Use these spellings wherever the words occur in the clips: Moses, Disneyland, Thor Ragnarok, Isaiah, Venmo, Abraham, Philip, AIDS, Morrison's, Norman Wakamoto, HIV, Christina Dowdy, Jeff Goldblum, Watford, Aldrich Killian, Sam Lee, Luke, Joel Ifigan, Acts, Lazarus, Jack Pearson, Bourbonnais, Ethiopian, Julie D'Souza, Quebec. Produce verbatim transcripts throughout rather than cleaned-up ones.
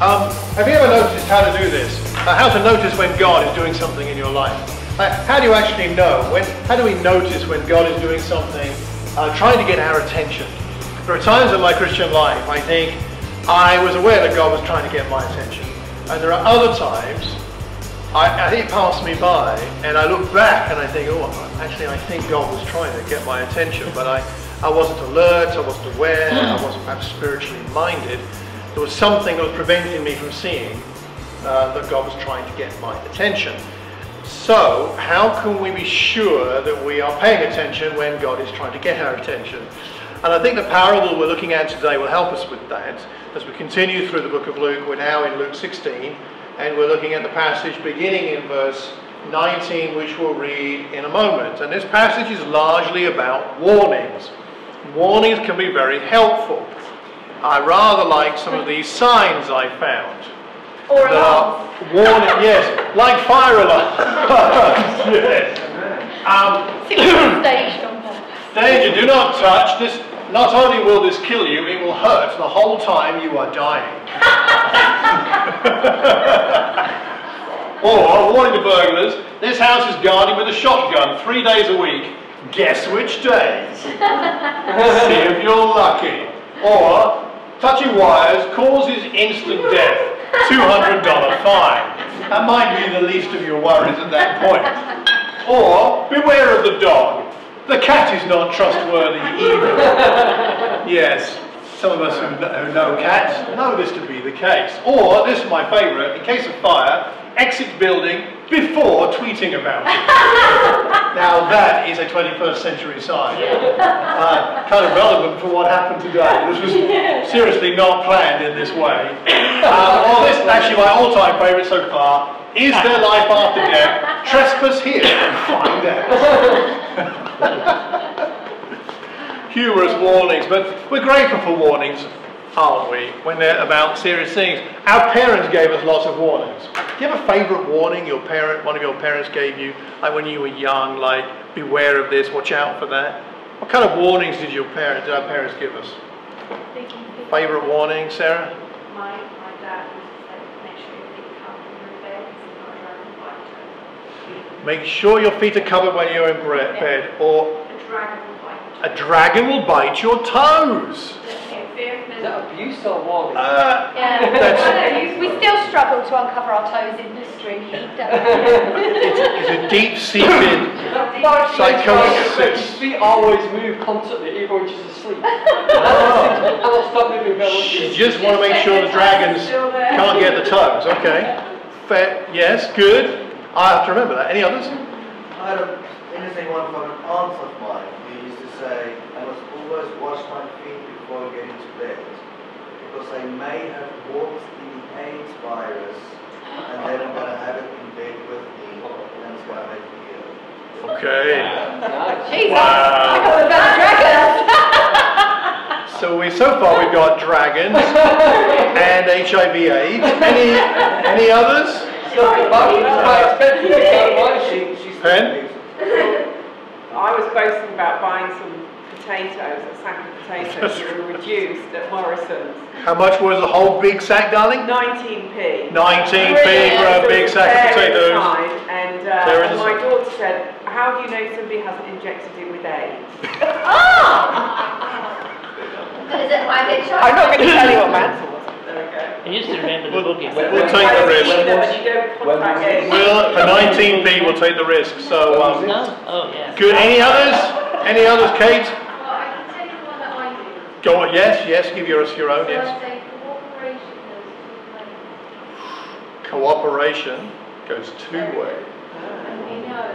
Um, have you ever noticed how to do this? Uh, how to notice when God is doing something in your life? Uh, how do you actually know? When, how do we notice when God is doing something, uh, trying to get our attention? There are times in my Christian life, I think, I was aware that God was trying to get my attention. And there are other times, I, I think it passed me by, and I look back and I think, oh, actually I think God was trying to get my attention, but I, I wasn't alert, I wasn't aware, I wasn't perhaps spiritually minded. There was something that was preventing me from seeing uh, that God was trying to get my attention. So, how can we be sure that we are paying attention when God is trying to get our attention? And I think the parable we're looking at today will help us with that. As we continue through the book of Luke, we're now in Luke sixteen, and we're looking at the passage beginning in verse nineteen, which we'll read in a moment. And this passage is largely about warnings. Warnings can be very helpful. I rather like some of these signs I found. Or alarms. Warning, yes, like fire alarms. Yes. Um, staged on purpose. Danger, do not touch. This, not only will this kill you, it will hurt the whole time you are dying. Or, warning the burglars, this house is guarded with a shotgun three days a week. Guess which days? See if you're lucky. Or, touching wires causes instant death, two hundred dollar fine. That might be the least of your worries at that point. Or, beware of the dog. The cat is not trustworthy either. Yes, some of us who know cats know this to be the case. Or, this is my favourite, in case of fire, exit building before tweeting about it. Now that is a twenty-first century sign. Uh, kind of relevant for what happened today. This was seriously not planned in this way. Uh, or this is actually my all-time favourite so far. Is there life after death? Trespass here and find out. Humorous warnings, but we're grateful for warnings, aren't we, when they're about serious things. Our parents gave us lots of warnings. Do you have a favourite warning your parent, one of your parents gave you, like when you were young, like, beware of this, watch out for that? What kind of warnings did your parents, did our parents give us? Favourite warning, Sarah? My, my dad used to say, make sure your feet are covered when you're in bed, because you're not a dragon will bite you. Make sure your feet are covered when you're in bed, or... A dragon will bite you. A dragon will bite your toes! Is that abuse or warning? Uh, yeah, we still struggle to uncover our toes in history. It's a deep-seated psychosis. Feet always move constantly, even when she's asleep. I'll stop moving. You just want to make sure the dragons can't get the toes. Okay. Fair. Yes. Good. I have to remember that. Any others? I had an interesting one from an aunt of mine who used to say, "I must always wash my feet before getting to bed, because they may have walked in the AIDS virus, and then I'm going to have it in bed with me, and it's going to make me ill." Okay. Jesus! Wow. I got about dragons! So we, so far we've got dragons and H I V AIDS. Any any others? Pen? I was boasting about buying some potatoes, a sack of potatoes that were reduced at Morrison's. How much was the whole big sack, darling? nineteen p. nineteen p for a big sack of potatoes. Time, and uh, and my daughter said, "How do you know somebody hasn't injected it with AIDS?" Oh! Is it my picture? I'm not going to tell you what Mansell was. There we go. You used to remember the bookies. We'll, we'll take the risk. We'll, for nineteen p, we'll take the risk. So, um, oh, yes. Good. Any others? Any others, Kate? Go on, yes, yes, give yours your own, so yes. I say cooperation goes two ways. Cooperation goes two ways. And we know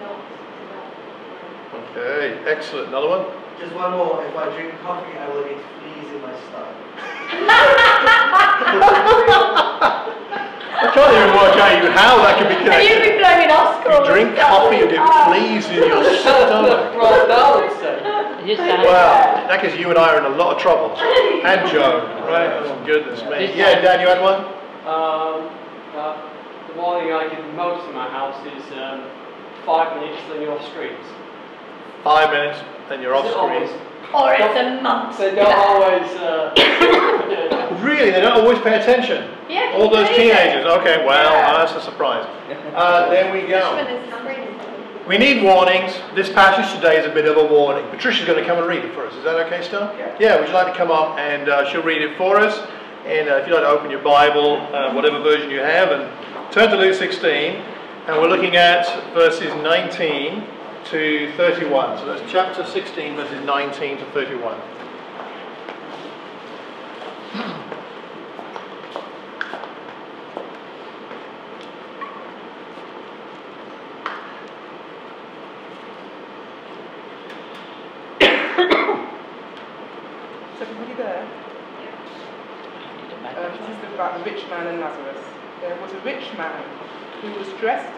not to. Okay, excellent. Another one? Just one more. If I drink coffee, I will get fleas in my stomach. I can't even work out how that could be connected. You'd be blaming Oscar. You drink coffee, you get fleas in your stomach. Right now, I would say. Wow, that gives you and I are in a lot of trouble. And Joe, right? Oh, goodness me. Yeah, Dan, you had one? Um, uh, the warning I give most in my house is um, five minutes, then you're off screens. Five minutes, then you're off screens. Or it's a month. They don't always. Uh, really, they don't always pay attention. Yeah, all those teenagers. It. Okay, well, yeah. Oh, that's a surprise. Uh, there we go. We need warnings. This passage today is a bit of a warning. Patricia's going to come and read it for us. Is that okay, Star? Yeah. Yeah, would you like to come up and uh, she'll read it for us? And uh, if you'd like to open your Bible, uh, whatever version you have, and turn to Luke sixteen. And we're looking at verses nineteen to thirty-one. So that's chapter sixteen, verses nineteen to thirty-one. About the rich man and Lazarus. There was a rich man who was dressed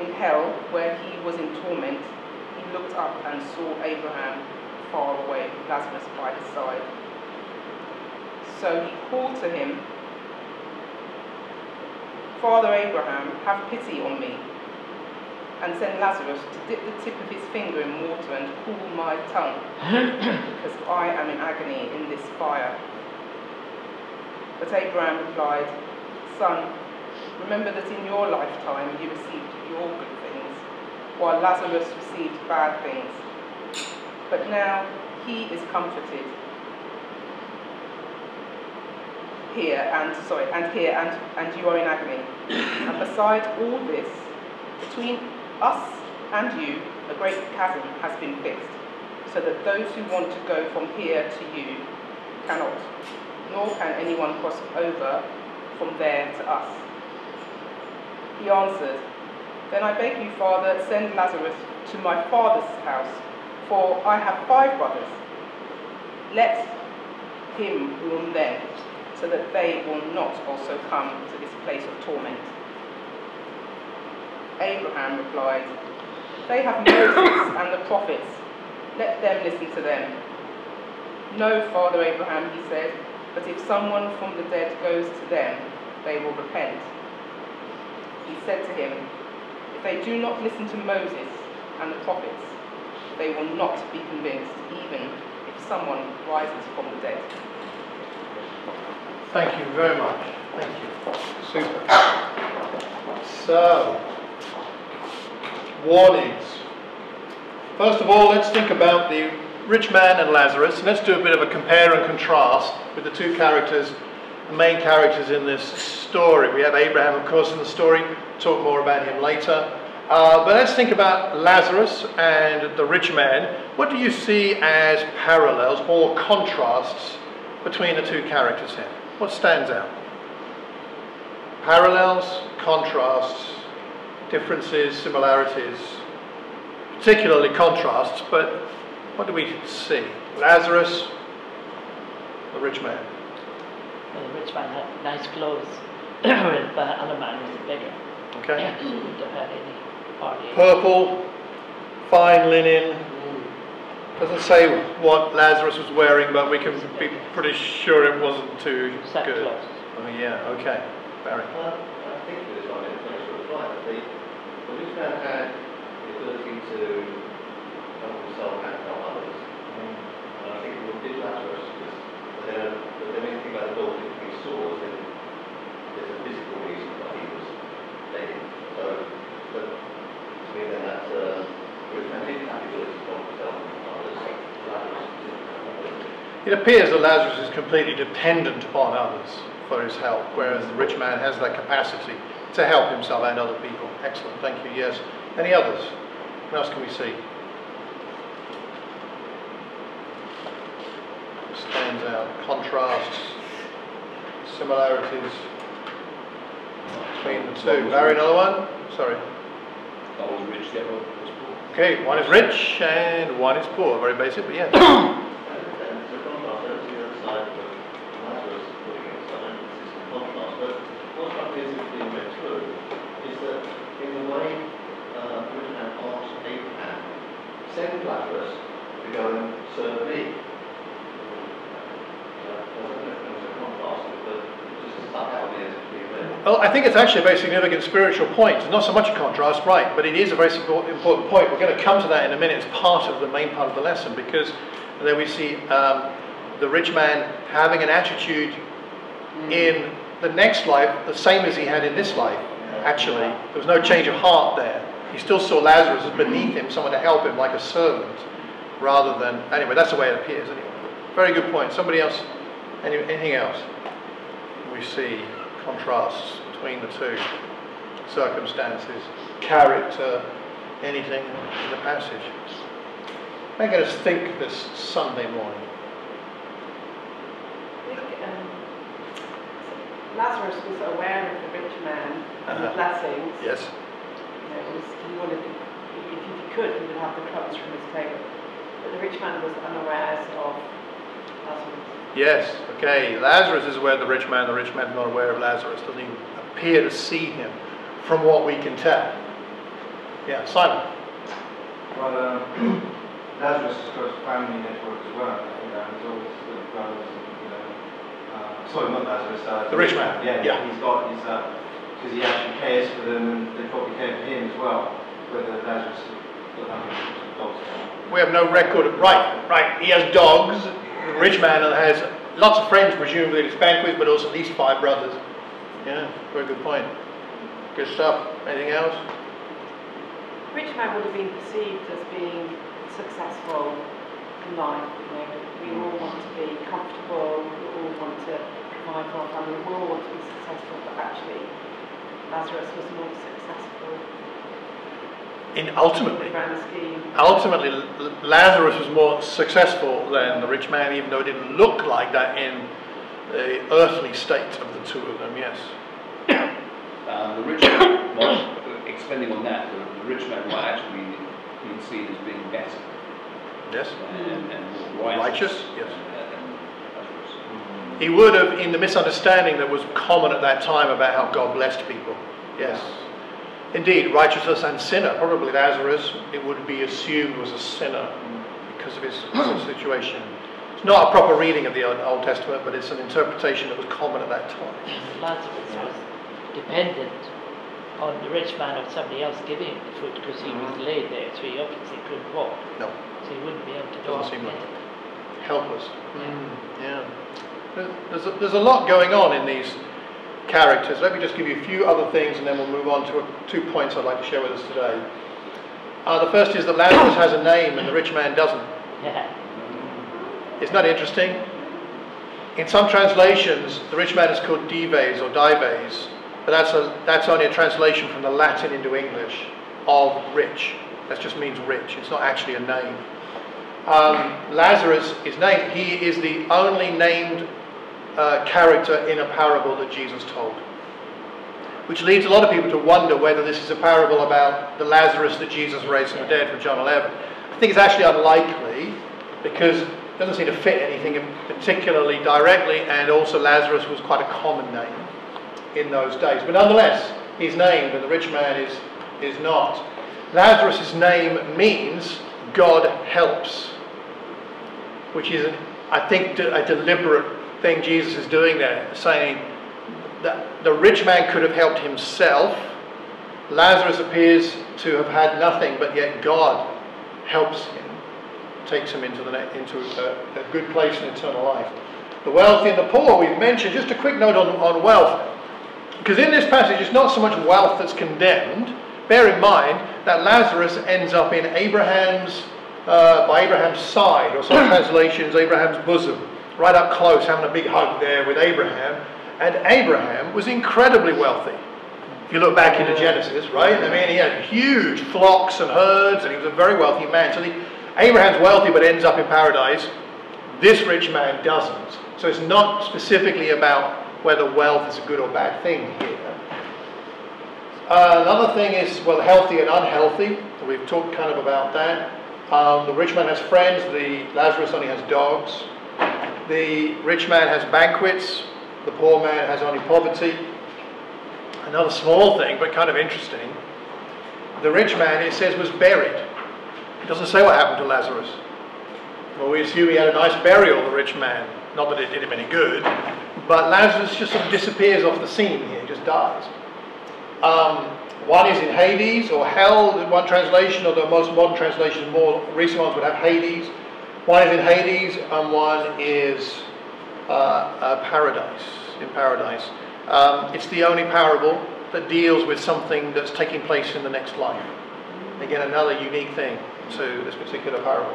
In hell, where he was in torment, he looked up and saw Abraham far away, with Lazarus by his side. So he called to him, "Father Abraham, have pity on me, and send Lazarus to dip the tip of his finger in water and cool my tongue, because I am in agony in this fire." But Abraham replied, "Son, remember that in your lifetime you received your good things, while Lazarus received bad things. But now he is comforted here, and sorry, and here, and and you are in agony. And beside all this, between us and you, a great chasm has been fixed, so that those who want to go from here to you cannot, nor can anyone cross over from there to us." He answered, "Then I beg you, Father, send Lazarus to my father's house, for I have five brothers. Let him warn them, so that they will not also come to this place of torment." Abraham replied, "They have Moses and the prophets. Let them listen to them." "No, Father Abraham," he said, "but if someone from the dead goes to them, they will repent." He said to him, "If they do not listen to Moses and the prophets, they will not be convinced, even if someone rises from the dead." Thank you very much. Thank you. Super. So, warnings. First of all, let's think about the rich man and Lazarus. And let's do a bit of a compare and contrast with the two characters, the main characters in this story. We have Abraham, of course, in the story. We'll talk more about him later. Uh, but let's think about Lazarus and the rich man. What do you see as parallels or contrasts between the two characters here? What stands out? Parallels, contrasts, differences, similarities, particularly contrasts, but what do we see? Lazarus, the rich man. Well, the rich man had nice clothes, the other man was a beggar. Okay. Yeah, he didn't have any party. Purple, fine linen. Mm. Doesn't say what Lazarus was wearing, but we can be pretty sure it wasn't too Set good. Clothes. Oh yeah, okay. Barry. Well, I think for this one, it's not sure it's right. The, the rich man had the ability to help himself and help others. Mm. And I think what did Lazarus was, but then, but then when you think about the dog licking sores, then there's a physical reason why he was dating. So, but to me, then that uh, the rich man didn't have the ability to help himself and others. Lazarus didn't help others. It appears that Lazarus is completely dependent upon others for his help, whereas the rich man has that capacity to help himself and other people. Excellent, thank you, yes. Any others? What else can we see? Stands out, contrasts, similarities between the two. Barry, another one? Sorry. That was rich, the other one was poor. Okay, one is rich and one is poor. Very basic, but yeah. send Lazarus to go and serve me. Well, I think it's actually a very significant spiritual point. It's not so much a contrast, right, but it is a very important point. We're going to come to that in a minute. It's part of the main part of the lesson, because there we see um, the rich man having an attitude mm. in the next life, the same as he had in this life, actually. There was no change of heart there. He still saw Lazarus as beneath him, someone to help him, like a servant, rather than... Anyway, that's the way it appears. Anyway. Very good point. Somebody else? Any, anything else? We see... contrasts between the two circumstances, character, anything in the passage. Making us think this Sunday morning. I think um, Lazarus was aware of the rich man and uh-huh. the blessings. Yes. You know, it was, he wanted, if he could, he would have the crumbs from his table. But the rich man was unaware of Lazarus. Yes, okay, Lazarus is aware of the rich man, the rich man is not aware of Lazarus, doesn't even appear to see him, from what we can tell. Yeah, Simon? Well, um, Lazarus has got a family network as well, you know, he's always with brothers, you know, uh, sorry, not Lazarus, uh, the rich man, yeah, yeah. he's got his, because uh, he actually cares for them, and they probably care for him as well, whether Lazarus has got dogs. We have no record of, right, right, he has dogs. The rich man has lots of friends, presumably, at his banquet, but also at least five brothers. Yeah, very good point. Good stuff. Anything else? The rich man would have been perceived as being successful in life. You know, we all want to be comfortable, we all want to provide for our family, we all want to be successful, but actually Lazarus was more successful. In ultimately, ultimately, Lazarus was more successful than the rich man, even though it didn't look like that in the earthly state of the two of them, yes. Um, the rich man, well, expanding on that, the, the rich man might actually be seen as being better. Yes. And, and more righteous. Righteous, yes. And, and he would have, in the misunderstanding that was common at that time about how God blessed people, yes. Indeed, righteousness and sinner. Probably Lazarus, it would be assumed, was a sinner because of his situation. It's not a proper reading of the Old Testament, but it's an interpretation that was common at that time. Lazarus was dependent on the rich man or somebody else giving him the food, because he was laid there, so he obviously couldn't walk. No. So he wouldn't be able to go. Doesn't seem like it. Helpless. Mm, yeah. There's a, there's a lot going on in these characters. Let me just give you a few other things and then we'll move on to a, two points I'd like to share with us today. Uh, the first is that Lazarus has a name and the rich man doesn't. Yeah. Isn't that interesting? In some translations the rich man is called Dives or Dives, but that's, a, that's only a translation from the Latin into English of rich. That just means rich. It's not actually a name. Um, Lazarus is named. He is the only named Uh, character in a parable that Jesus told, which leads a lot of people to wonder whether this is a parable about the Lazarus that Jesus raised from the dead from John eleven. I think it's actually unlikely because it doesn't seem to fit anything particularly directly, and also Lazarus was quite a common name in those days, but nonetheless he's named and the rich man is, is not. Lazarus's name means God helps, which is an, I think de- a deliberate thing Jesus is doing there, saying that the rich man could have helped himself. Lazarus appears to have had nothing, but yet God helps him, takes him into, the net, into a, a good place in eternal life. The wealthy and the poor we've mentioned. Just a quick note on, on wealth, because in this passage it's not so much wealth that's condemned. Bear in mind that Lazarus ends up in Abraham's, uh, by Abraham's side, or some translations, Abraham's bosom. Right up close, having a big hug there with Abraham. And Abraham was incredibly wealthy. If you look back into Genesis, right? I mean, he had huge flocks and herds, and he was a very wealthy man. So the, Abraham's wealthy but ends up in paradise. This rich man doesn't. So it's not specifically about whether wealth is a good or bad thing here. Uh, another thing is, well, healthy and unhealthy. We've talked kind of about that. Um, the rich man has friends. The Lazarus only has dogs. The rich man has banquets, the poor man has only poverty. Another small thing, but kind of interesting. The rich man, it says, was buried. It doesn't say what happened to Lazarus. Well, we assume he had a nice burial, the rich man. Not that it did him any good, but Lazarus just sort of disappears off the scene here. He just dies. Um, one is in Hades, or hell, in one translation, although most modern translations, more recent ones, would have Hades. One is in Hades, and one is uh, uh, paradise, in paradise. Um, it's the only parable that deals with something that's taking place in the next life. Again, another unique thing to this particular parable.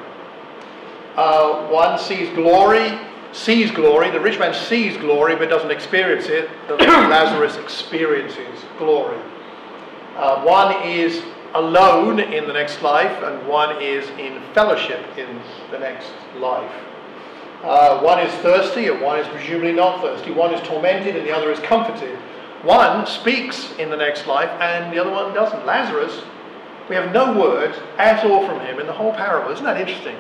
Uh, one sees glory, sees glory, the rich man sees glory but doesn't experience it. The Lazarus experiences glory. Uh, one is alone in the next life, and one is in fellowship in the next life. Uh, one is thirsty, and one is presumably not thirsty. One is tormented, and the other is comforted. One speaks in the next life, and the other one doesn't. Lazarus, we have no words at all from him in the whole parable. Isn't that interesting?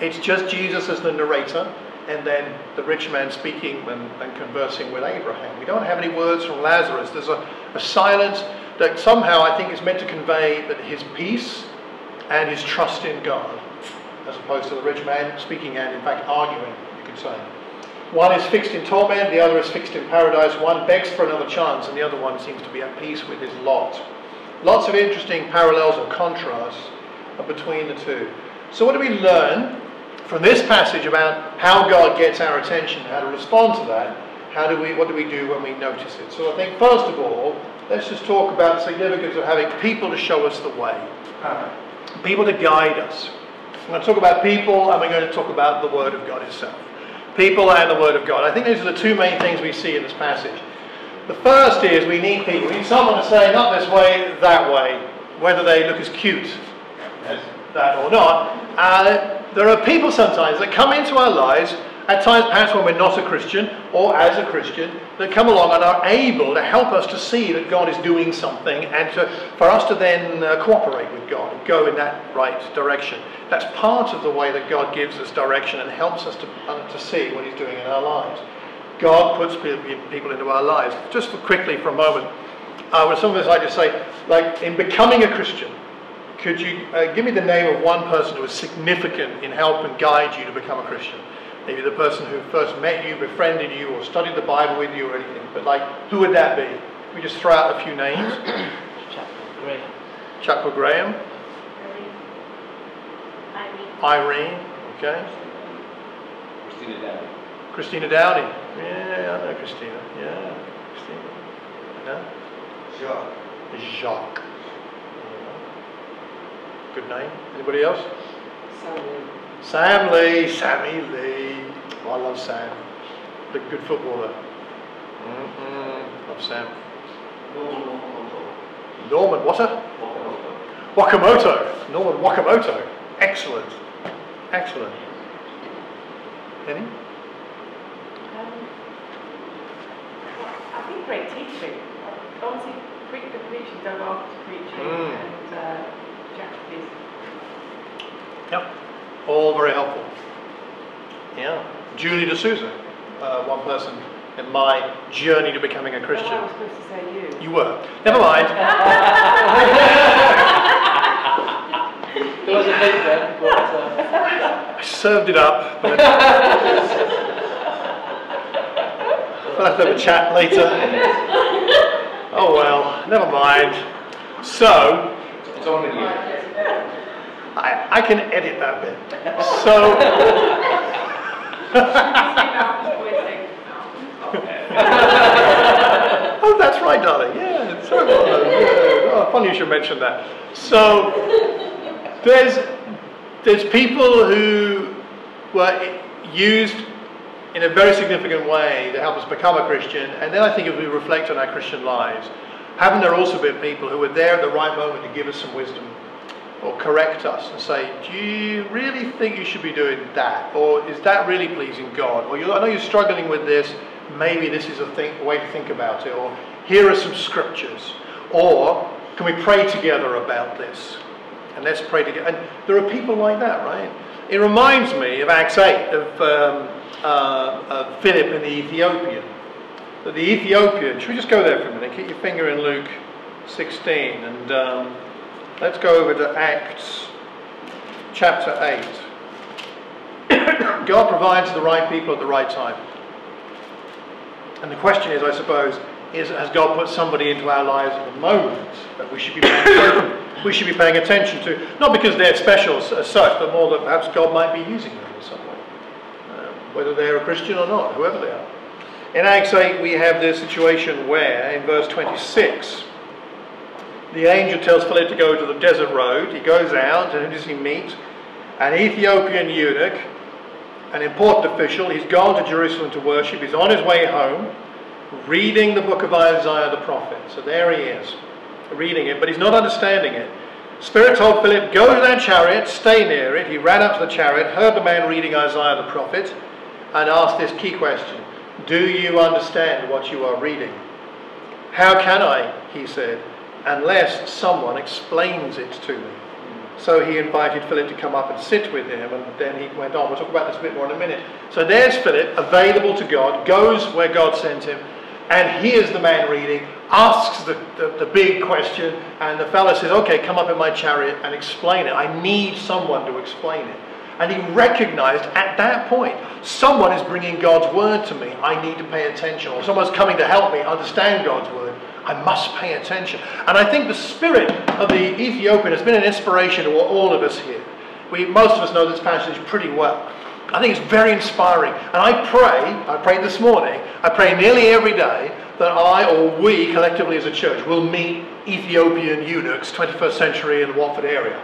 It's just Jesus as the narrator, and then the rich man speaking and, and conversing with Abraham. We don't have any words from Lazarus. There's a, a silence that somehow I think is meant to convey that his peace and his trust in God, as opposed to the rich man speaking and, in fact, arguing, you could say. One is fixed in torment, the other is fixed in paradise. One begs for another chance, and the other one seems to be at peace with his lot. Lots of interesting parallels or contrasts between the two. So what do we learn from this passage about how God gets our attention, how to respond to that? How do we, what do we do when we notice it? So I think, first of all, let's just talk about the significance of having people to show us the way. People to guide us. I'm going to talk about people, and we're going to talk about the Word of God itself. People and the Word of God. I think these are the two main things we see in this passage. The first is we need people. We need someone to say, not this way, that way, whether they look as cute as that or not. Uh, there are people sometimes that come into our lives, at times perhaps when we're not a Christian, or as a Christian, that come along and are able to help us to see that God is doing something, and to, for us to then uh, cooperate with God and go in that right direction. That's part of the way that God gives us direction and helps us to, uh, to see what he's doing in our lives. God puts people into our lives. Just for quickly for a moment, uh, with some of this I just say, like in becoming a Christian, could you uh, give me the name of one person who was significant in help and guide you to become a Christian? Maybe the person who first met you, befriended you, or studied the Bible with you, or anything. But like, who would that be? Can we just throw out a few names? Chuckle Graham. Chuckle Graham. Irene. Irene. Okay. Christina Dowdy. Christina Dowdy. Yeah, I know Christina. Yeah, Christina. No. Jacques. Jacques. Good name. Anybody else? Sorry. Sam Lee, Sammy Lee. Oh, I love Sam. The good footballer. Mm-hmm. Love Sam. Norman what? Wakamoto. Norman Wakamoto. Excellent. Excellent. Any? Um, I think great teaching. Obviously, great preaching, done after preaching, mm. and uh, Jack Pearson. Yep. All very helpful. Yeah. Julie D'Souza, uh, one person in my journey to becoming a Christian. Well, I was supposed to say you. You were. Never mind. There was a bit there, but, uh... I served it up. But we'll have to have a chat later. Oh well, never mind. So. It's on with you. I, I can edit that bit. So, oh, that's right, darling. Yeah, it's so oh, funny you should mention that. So, there's there's people who were used in a very significant way to help us become a Christian, and then I think if we reflect on our Christian lives, haven't there also been people who were there at the right moment to give us some wisdom? Or correct us and say, do you really think you should be doing that? Or is that really pleasing God? Or you, I know you're struggling with this, maybe this is a, think, a way to think about it. Or here are some scriptures. Or can we pray together about this? And let's pray together. And there are people like that, right? It reminds me of Acts eight, of, um, uh, of Philip and the Ethiopian. The Ethiopian, should we just go there for a minute? Keep your finger in Luke sixteen and... Um, Let's go over to Acts chapter eight. God provides the right people at the right time. And the question is, I suppose, is has God put somebody into our lives at the moment that we should be paying, we should be paying attention to? Not because they're special as such, but more that perhaps God might be using them in some way. Um, whether they're a Christian or not, whoever they are. In Acts eight, we have this situation where, in verse twenty-six, the angel tells Philip to go to the desert road. He goes out, and who does he meet? An Ethiopian eunuch, an important official. He's gone to Jerusalem to worship. He's on his way home, reading the book of Isaiah the prophet. So there he is, reading it, but he's not understanding it. Spirit told Philip, go to that chariot, stay near it. He ran up to the chariot, heard the man reading Isaiah the prophet, and asked this key question. Do you understand what you are reading? How can I, he said, unless someone explains it to me? So he invited Philip to come up and sit with him, and then he went on. We'll talk about this a bit more in a minute. So there's Philip, available to God, goes where God sent him, and here's the man reading, asks the, the, the big question, and the fellow says, okay, come up in my chariot and explain it. I need someone to explain it. And he recognized at that point, someone is bringing God's word to me. I need to pay attention. Or someone's coming to help me understand God's word. I must pay attention. And I think the spirit of the Ethiopian has been an inspiration to all of us here. We, most of us know this passage pretty well. I think it's very inspiring. And I pray, I prayed this morning, I pray nearly every day that I or we collectively as a church will meet Ethiopian eunuchs, twenty-first century in the Watford area.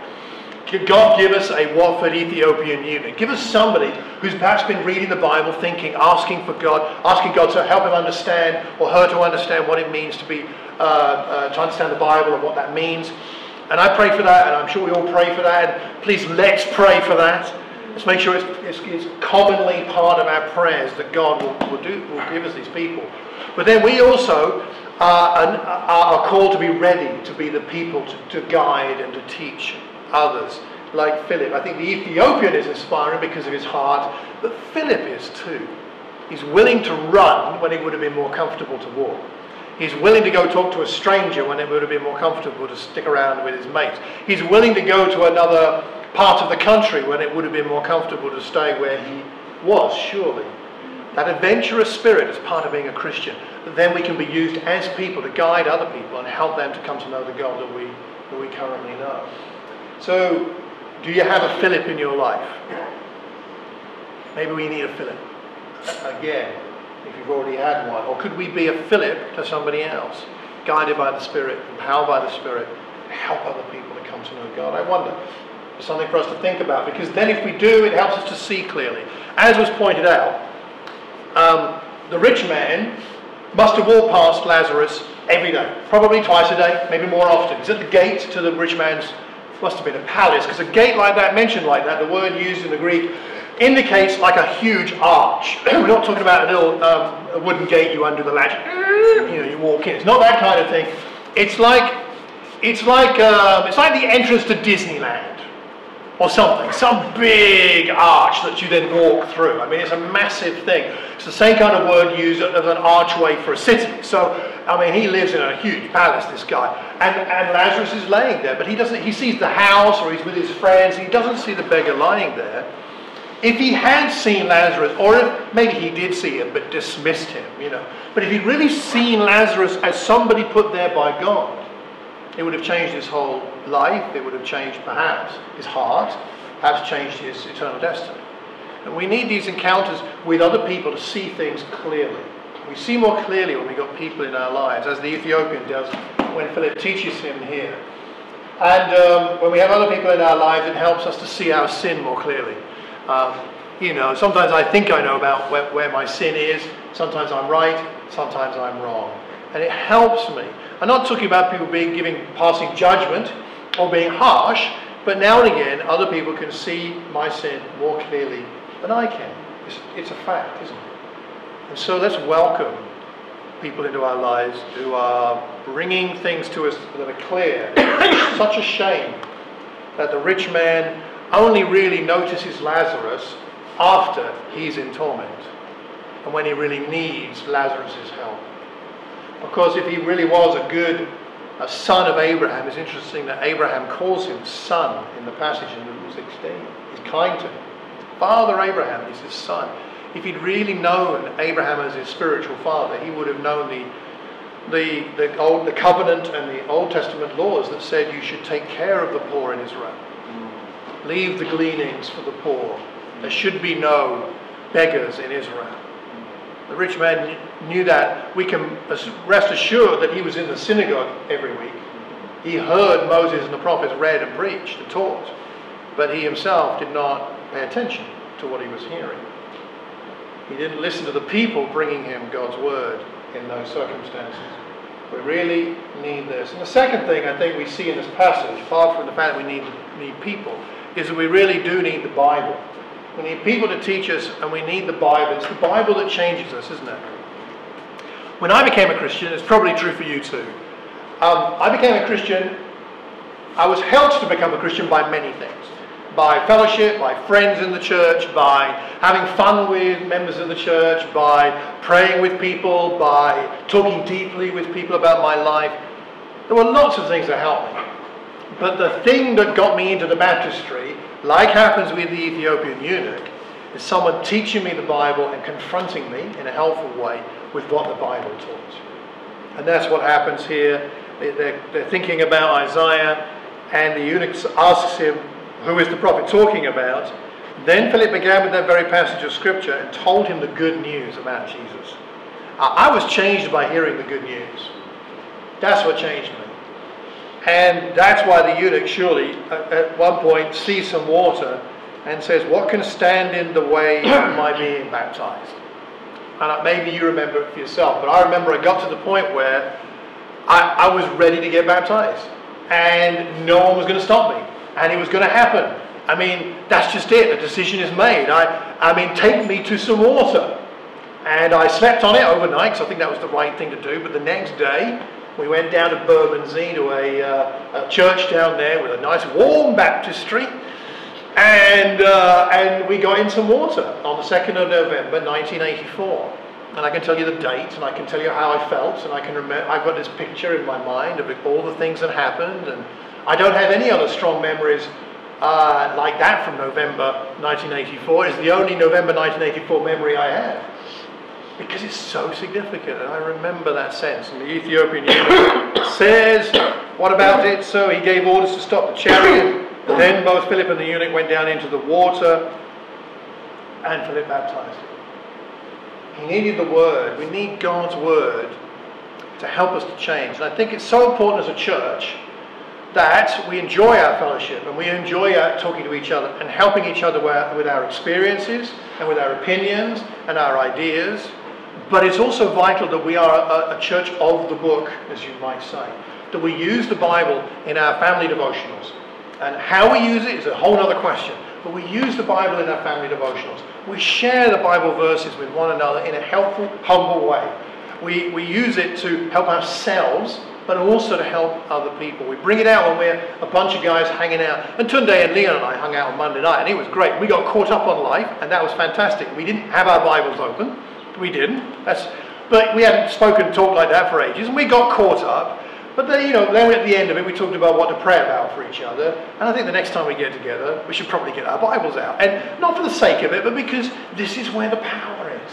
God, give us a Watford Ethiopian eunuch. Give us somebody who's perhaps been reading the Bible, thinking, asking for God, asking God to help him understand or her to understand what it means to be, uh, uh, to understand the Bible and what that means. And I pray for that, and I'm sure we all pray for that. And please, let's pray for that. Let's make sure it's, it's, it's commonly part of our prayers that God will, will, do, will give us these people. But then we also uh, are called to be ready to be the people to, to guide and to teach others, like Philip. I think the Ethiopian is inspiring because of his heart, but Philip is too. He's willing to run when it would have been more comfortable to walk. He's willing to go talk to a stranger when it would have been more comfortable to stick around with his mates. He's willing to go to another part of the country when it would have been more comfortable to stay where he was, surely. That adventurous spirit is part of being a Christian. Then we can be used as people to guide other people and help them to come to know the God that we, that we currently know. So, do you have a Philip in your life? Maybe we need a Philip again, if you've already had one. Or could we be a Philip to somebody else, guided by the Spirit, empowered by the Spirit, to help other people to come to know God? I wonder. It's something for us to think about, because then if we do, it helps us to see clearly. As was pointed out, um, the rich man must have walked past Lazarus every day, probably twice a day, maybe more often. He's at the gate to the rich man's. Must have been a palace, because a gate like that, mentioned like that, the word used in the Greek indicates like a huge arch. We're not talking about a little um, a wooden gate you undo the latch, you know, you walk in. It's not that kind of thing. It's like it's like um, it's like the entrance to Disneyland or something. Some big arch that you then walk through. I mean, it's a massive thing. It's the same kind of word used as an archway for a city. So, I mean, he lives in a huge palace, this guy. And, and Lazarus is laying there, but he doesn't. He sees the house, or he's with his friends. He doesn't see the beggar lying there. If he had seen Lazarus, or if maybe he did see him, but dismissed him, you know. But if he'd really seen Lazarus as somebody put there by God, it would have changed his whole life. It would have changed perhaps his heart, perhaps changed his eternal destiny. And we need these encounters with other people to see things clearly. We see more clearly when we've got people in our lives, as the Ethiopian does when Philip teaches him here. And um, when we have other people in our lives, it helps us to see our sin more clearly. Um, you know, sometimes I think I know about where, where my sin is. Sometimes I'm right, sometimes I'm wrong. And it helps me. I'm not talking about people being giving passing judgment or being harsh, but now and again, other people can see my sin more clearly than I can. It's, it's a fact, isn't it? And so let's welcome people into our lives who are bringing things to us that are clear. It's such a shame that the rich man only really notices Lazarus after he's in torment and when he really needs Lazarus's help. Because if he really was a good a son of Abraham. It's interesting that Abraham calls him son in the passage in Luke sixteen. He's kind to him. Father Abraham is his son. If he'd really known Abraham as his spiritual father, he would have known the the the old the covenant and the Old Testament laws that said you should take care of the poor in Israel. Mm. Leave the gleanings for the poor. There should be no beggars in Israel. The rich man knew that. We can rest assured that he was in the synagogue every week. He heard Moses and the prophets read and preached and taught, but he himself did not pay attention to what he was hearing. He didn't listen to the people bringing him God's word in those circumstances. We really need this. And the second thing I think we see in this passage, apart from the fact that we need, need people, is that we really do need the Bible. We need people to teach us, and we need the Bible. It's the Bible that changes us, isn't it? When I became a Christian, it's probably true for you too. Um, I became a Christian, I was helped to become a Christian by many things. By fellowship, by friends in the church, by having fun with members of the church, by praying with people, by talking deeply with people about my life. There were lots of things that helped me. But the thing that got me into the baptistry, like happens with the Ethiopian eunuch, is someone teaching me the Bible and confronting me in a helpful way with what the Bible taught. And that's what happens here. They're, they're thinking about Isaiah, and the eunuch asks him, who is the prophet talking about? Then Philip began with that very passage of scripture and told him the good news about Jesus. I was changed by hearing the good news. That's what changed me. And that's why the eunuch surely at one point sees some water and says, what can stand in the way of my being baptized? And maybe you remember it for yourself, but I remember I got to the point where I, I was ready to get baptized and no one was going to stop me, and it was going to happen. I mean, that's just it. The decision is made. I, I mean, take me to some water. And I slept on it overnight because I think that was the right thing to do. But the next day, we went down to Bourbonnais to a, uh, a church down there with a nice warm baptistry, and uh, and we got in some water on the second of November nineteen eighty-four. And I can tell you the date, and I can tell you how I felt, and I can remember. I've got this picture in my mind of all the things that happened, and I don't have any other strong memories uh, like that from November nineteen eighty-four. It's the only November nineteen eighty-four memory I have, because it's so significant, and I remember that sense. And the Ethiopian eunuch says, what about it? So he gave orders to stop the chariot. Then both Philip and the eunuch went down into the water, and Philip baptized him. He needed the word. We need God's word to help us to change. And I think it's so important as a church that we enjoy our fellowship, and we enjoy our talking to each other and helping each other with our experiences and with our opinions and our ideas. But it's also vital that we are a, a church of the book, as you might say. That we use the Bible in our family devotionals. And how we use it is a whole other question. But we use the Bible in our family devotionals. We share the Bible verses with one another in a helpful, humble way. We, we use it to help ourselves, but also to help other people. We bring it out when we're a bunch of guys hanging out. And Tunde and Leon and I hung out on Monday night, and it was great. We got caught up on life, and that was fantastic. We didn't have our Bibles open. We didn't. That's, but we hadn't spoken and talked like that for ages, and we got caught up. But then, you know, then at the end of it, we talked about what to pray about for each other. And I think the next time we get together, we should probably get our Bibles out. And not for the sake of it, but because this is where the power is.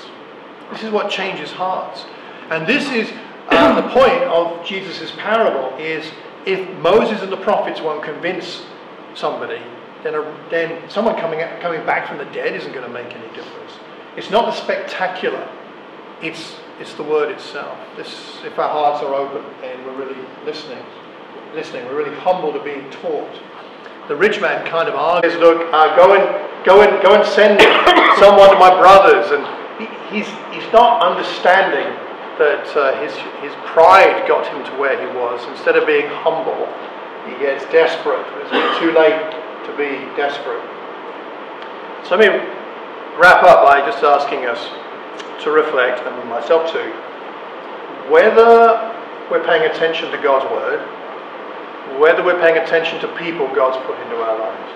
This is what changes hearts. And this is uh, the point of Jesus' parable, is if Moses and the prophets won't convince somebody, then, a, then someone coming, out, coming back from the dead isn't going to make any difference. It's not the spectacular, it's, it's the word itself. This, if our hearts are open and we're really listening, listening, we're really humble to being taught. The rich man kind of argues, look, uh, go, and, go, and, go and send someone to my brothers. And he, he's, he's not understanding that uh, his, his pride got him to where he was. Instead of being humble, he gets desperate. It's too late to be desperate. So let me wrap up by just asking us to reflect, and myself too, whether we're paying attention to God's word, whether we're paying attention to people God's put into our lives.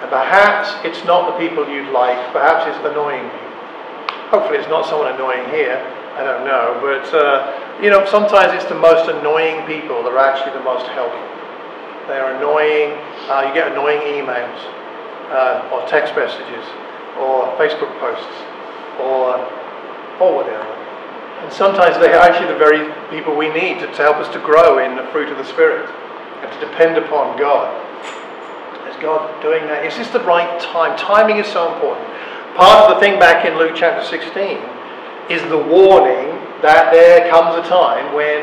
And perhaps it's not the people you'd like, perhaps it's annoying you. Hopefully it's not someone annoying here, I don't know, but uh, You know, sometimes it's the most annoying people that are actually the most helpful. They're annoying, uh, you get annoying emails, uh, or text messages, or Facebook posts, or, or whatever. And sometimes they are actually the very people we need to, to help us to grow in the fruit of the Spirit, and to depend upon God. Is God doing that? Is this the right time? Timing is so important. Part of the thing back in Luke chapter sixteen is the warning that there comes a time when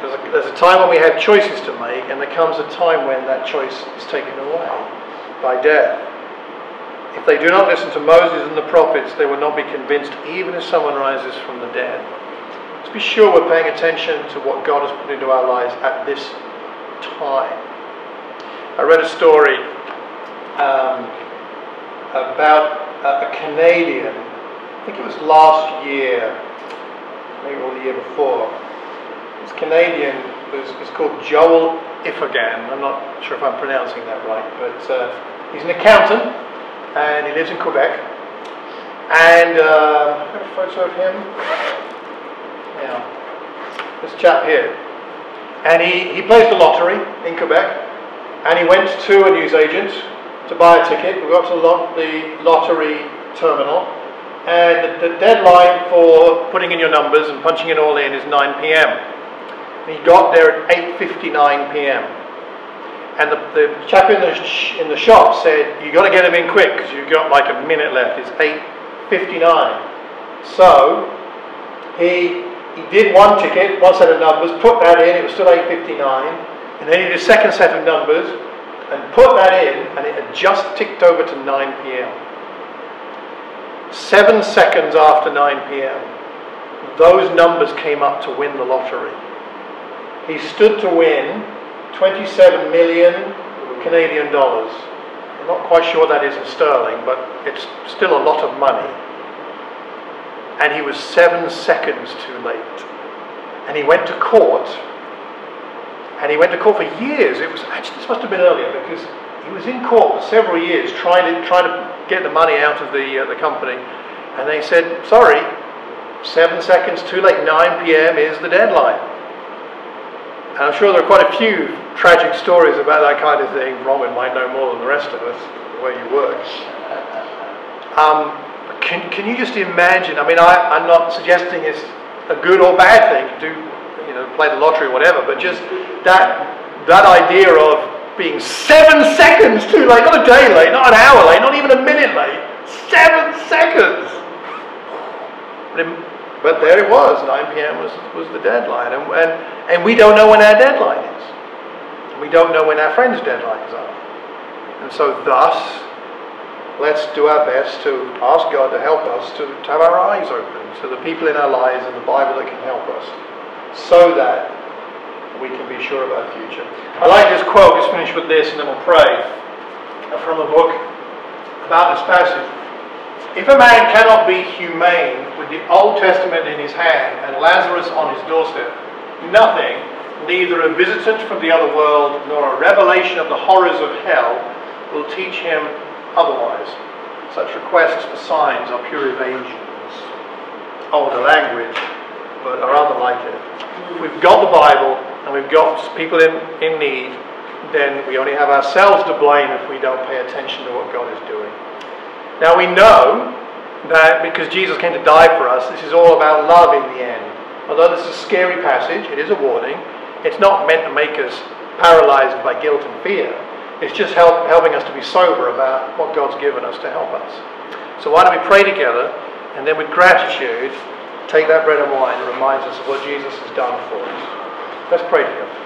there's, a, there's a time when we have choices to make, and there comes a time when that choice is taken away by death. If they do not listen to Moses and the prophets, they will not be convinced even if someone rises from the dead. Let's be sure we're paying attention to what God has put into our lives at this time. I read a story um, about a Canadian, I think it was last year, maybe or the year before. This Canadian was, was called Joel Ifigan. I'm not sure if I'm pronouncing that right, but uh, he's an accountant and he lives in Quebec. And uh, I've got a photo of him. Now, this chap here, and he, he plays the lottery in Quebec, and he went to a newsagent to buy a ticket. We got to lot, the lottery terminal, and the, the deadline for putting in your numbers and punching it all in is nine p m And he got there at eight fifty-nine p m And the, the chap in the, sh in the shop said, "You got to get him in quick because you've got like a minute left. It's eight fifty-nine. So he... He did one ticket, one set of numbers, put that in, it was still eight fifty-nine, and then he did a second set of numbers, and put that in, and it had just ticked over to nine p m Seven seconds after nine p m, those numbers came up to win the lottery. He stood to win twenty-seven million Canadian dollars. I'm not quite sure that is in sterling, but it's still a lot of money. And he was seven seconds too late. And he went to court. And he went to court for years. It was actually, this must have been earlier, because he was in court for several years trying to trying to get the money out of the uh, the company. And they said, "Sorry, seven seconds too late. nine p m is the deadline." And I'm sure there are quite a few tragic stories about that kind of thing. Robin might know more than the rest of us, the way you work. Um, Can, can you just imagine? I mean, I, I'm not suggesting it's a good or bad thing to do, you know, play the lottery or whatever, but just that that idea of being seven seconds too late, not a day late, not an hour late, not even a minute late, seven seconds. But, it, but there it was, nine p m was, was the deadline, and, and, and we don't know when our deadline is. We don't know when our friends' deadlines are. And so thus, let's do our best to ask God to help us to, to have our eyes open to the people in our lives and the Bible that can help us, so that we can be sure of our future. I like this quote. Let's finish with this and then we'll pray, from a book about this passage. "If a man cannot be humane with the Old Testament in his hand and Lazarus on his doorstep, nothing, neither a visitant from the other world nor a revelation of the horrors of hell, will teach him otherwise. Such requests for signs are pure evasions." Older language, but I rather like it. We've got the Bible and we've got people in, in need, then we only have ourselves to blame if we don't pay attention to what God is doing. Now we know that because Jesus came to die for us, this is all about love in the end. Although this is a scary passage, it is a warning. It's not meant to make us paralyzed by guilt and fear. It's just help, helping us to be sober about what God's given us to help us. So why don't we pray together, and then with gratitude, take that bread and wine that reminds us of what Jesus has done for us. Let's pray together.